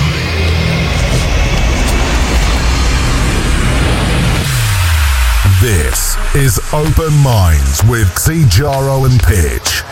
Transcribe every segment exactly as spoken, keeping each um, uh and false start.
mind. This is Open Minds with XiJaro and Pitch.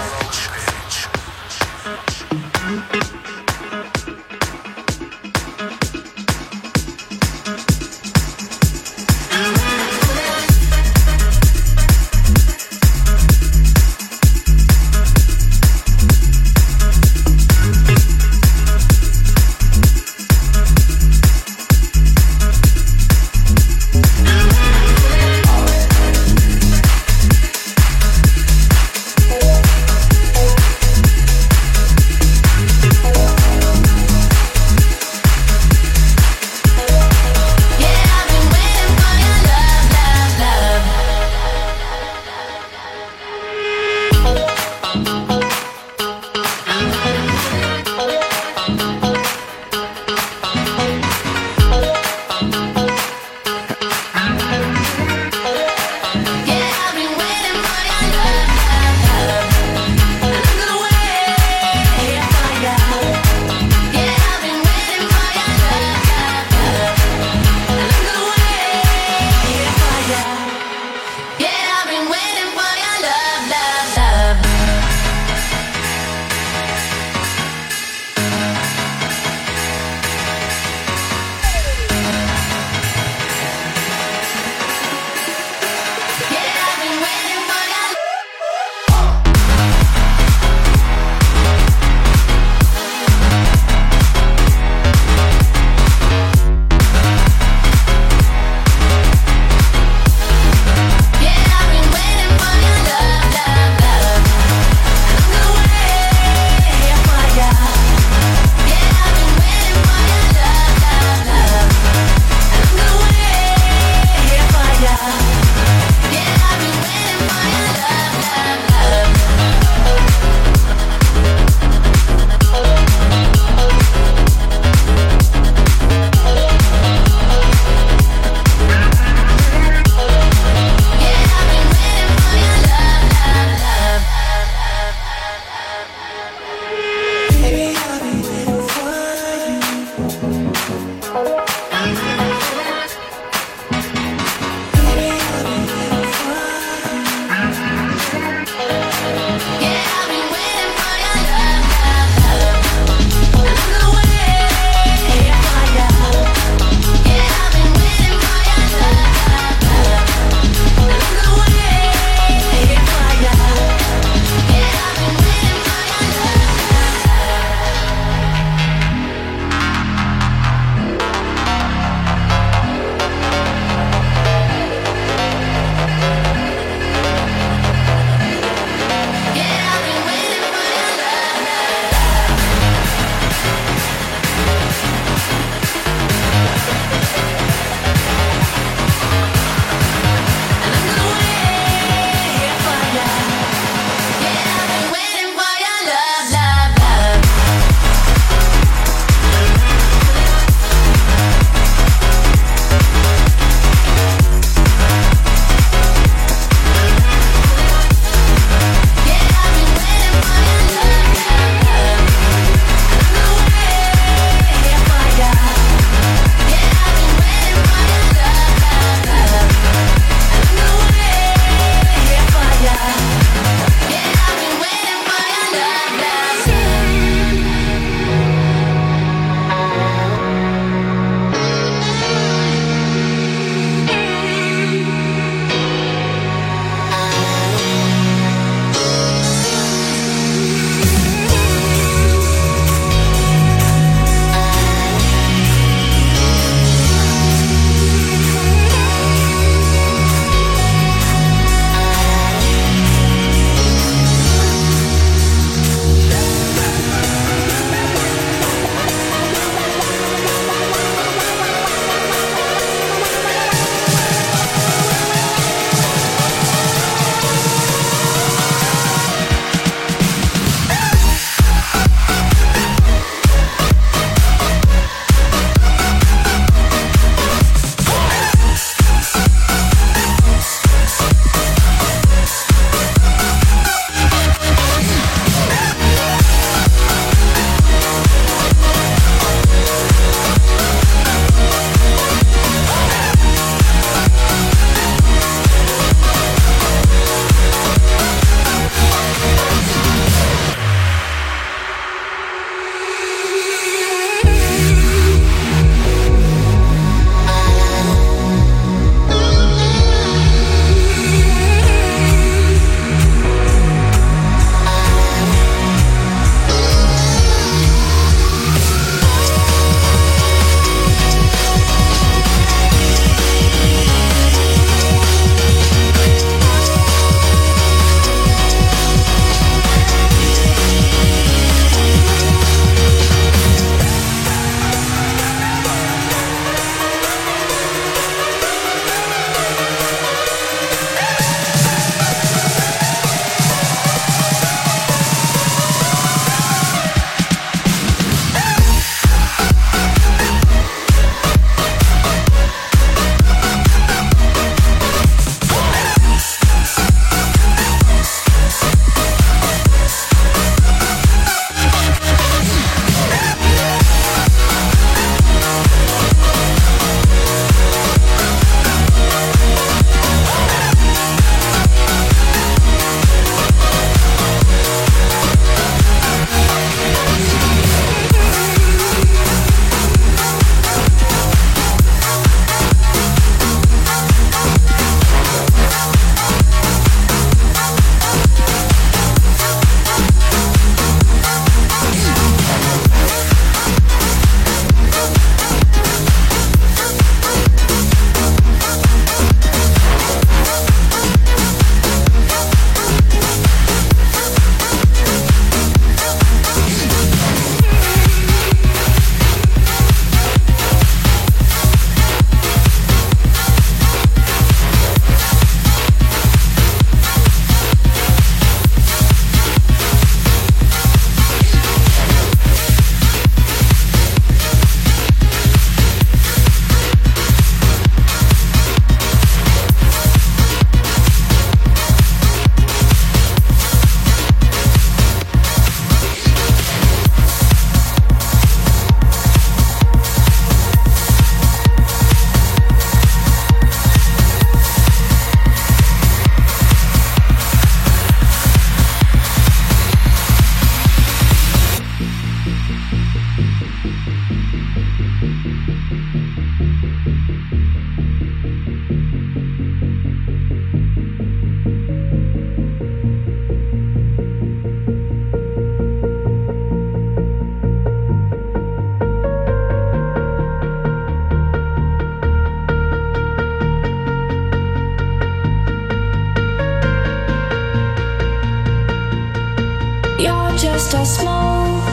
just a smoke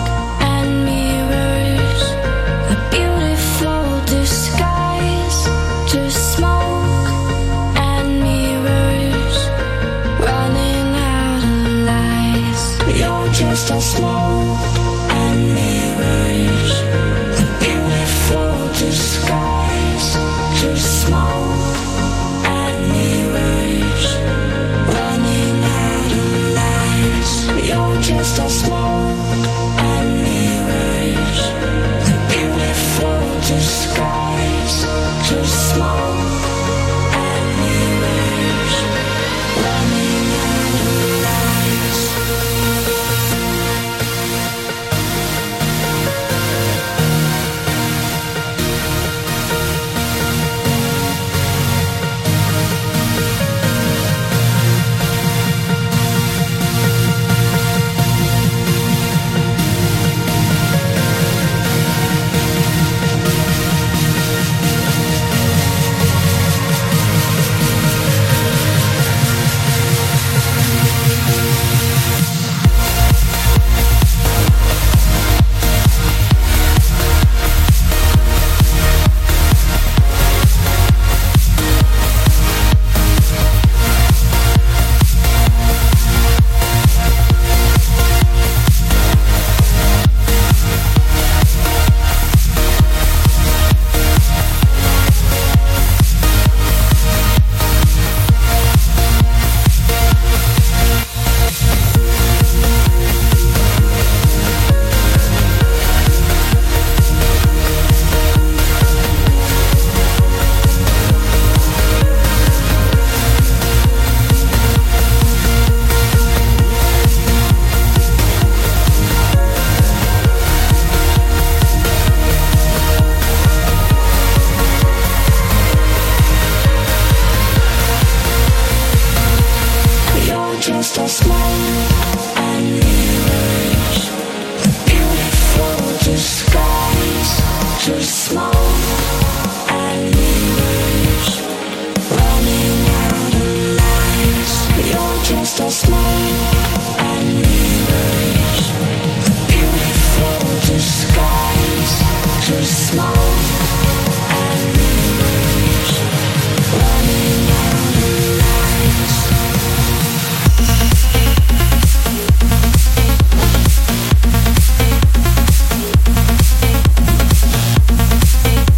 and mirrors, a beautiful disguise. Just smoke and mirrors, running out of lies. You're just a smoke and mirrors, a beautiful disguise. Just smoke. You're just a smoke and mirrors, a beautiful disguise. Just smoke and mirrors, running out of lights. Just a smile and mirrors, a beautiful disguise. Just smile and mirrors, running out of lies. You're just a smile and mirrors, a beautiful disguise. Just smile and mirrors, running out of lies. We'll be right back.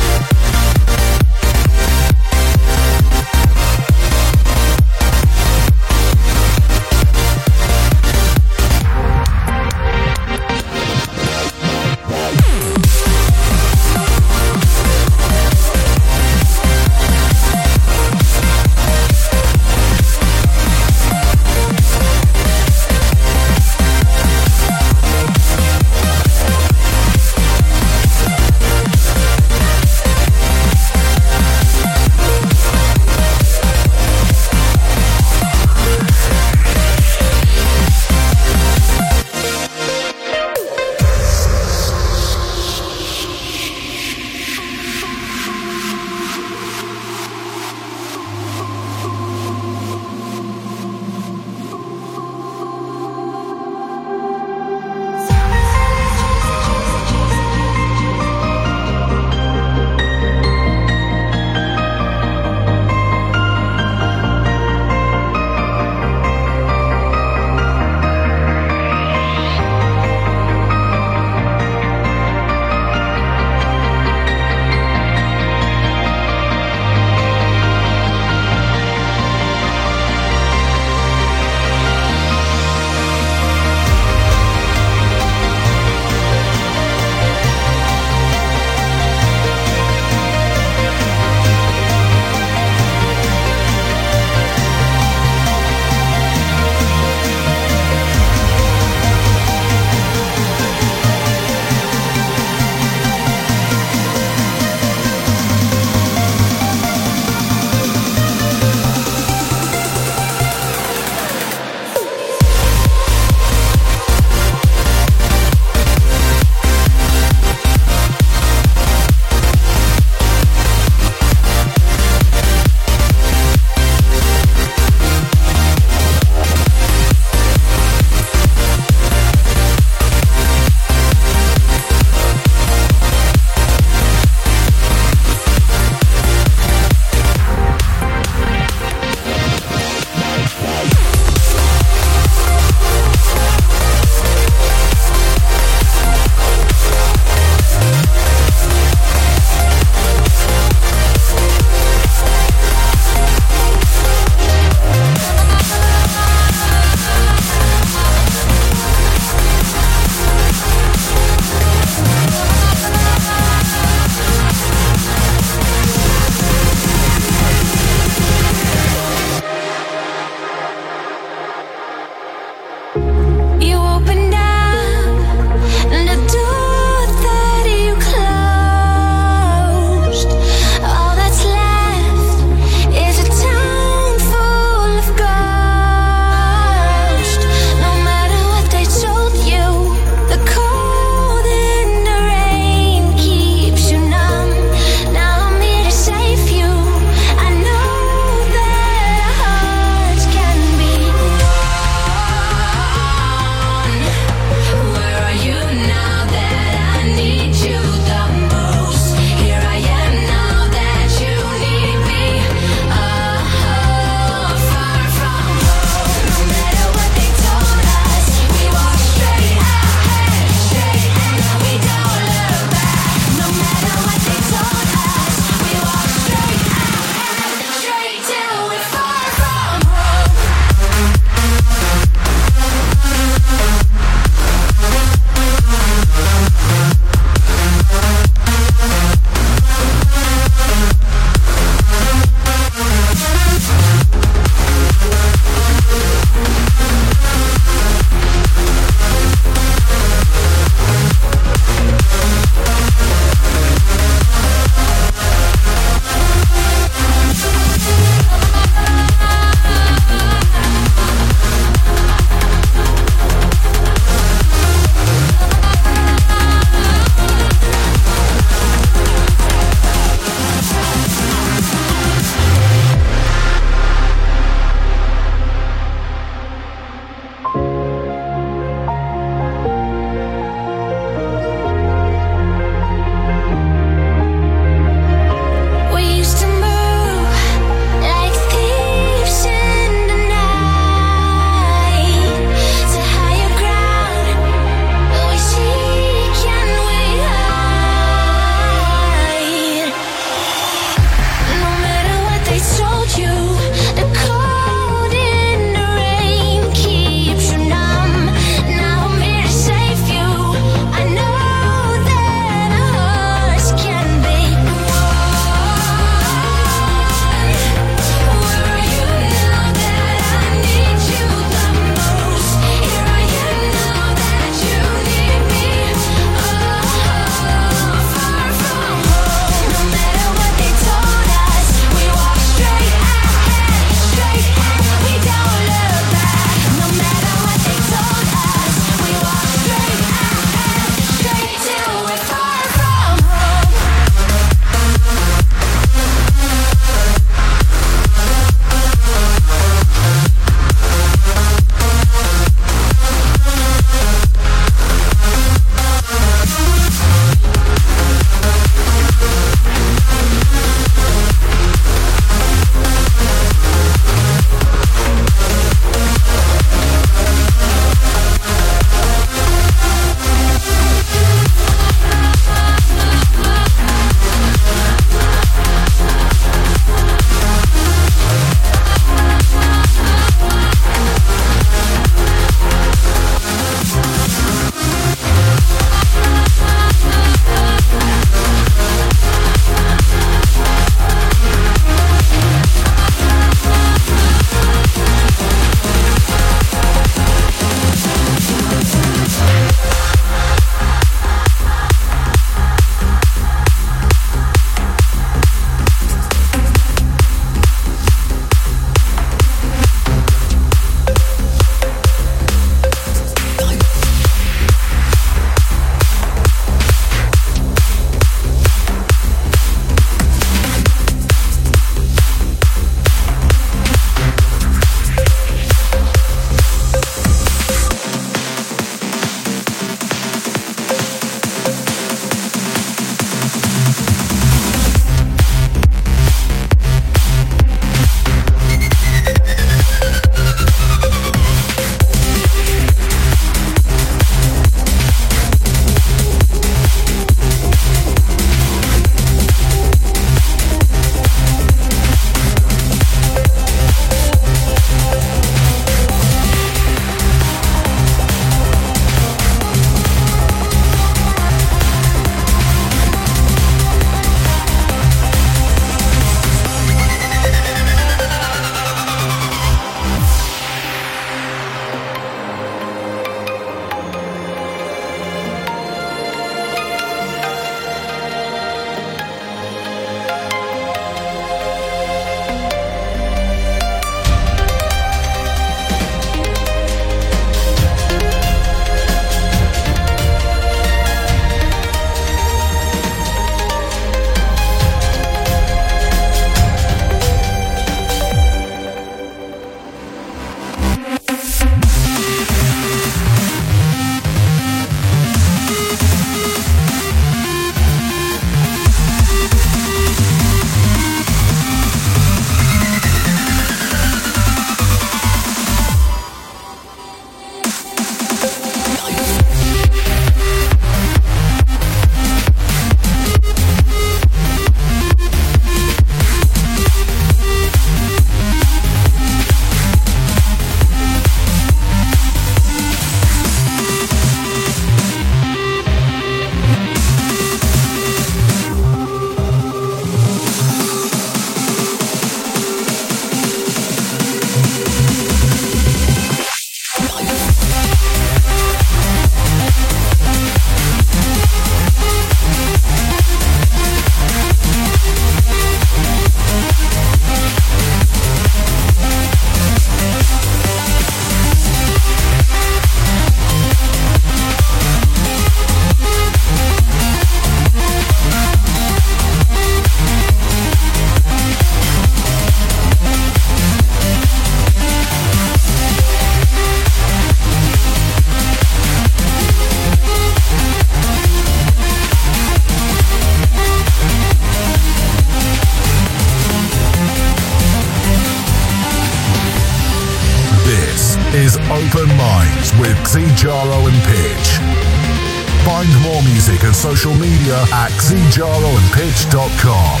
is Open Minds with XiJaro and Pitch. Find more music and social media at xi jaro and pitch dot com.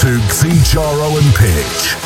to XiJaro and Pitch.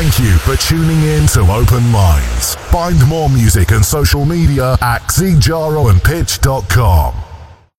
Thank you for tuning in to Open Minds. Find more music and social media at xi jaro and pitch dot com.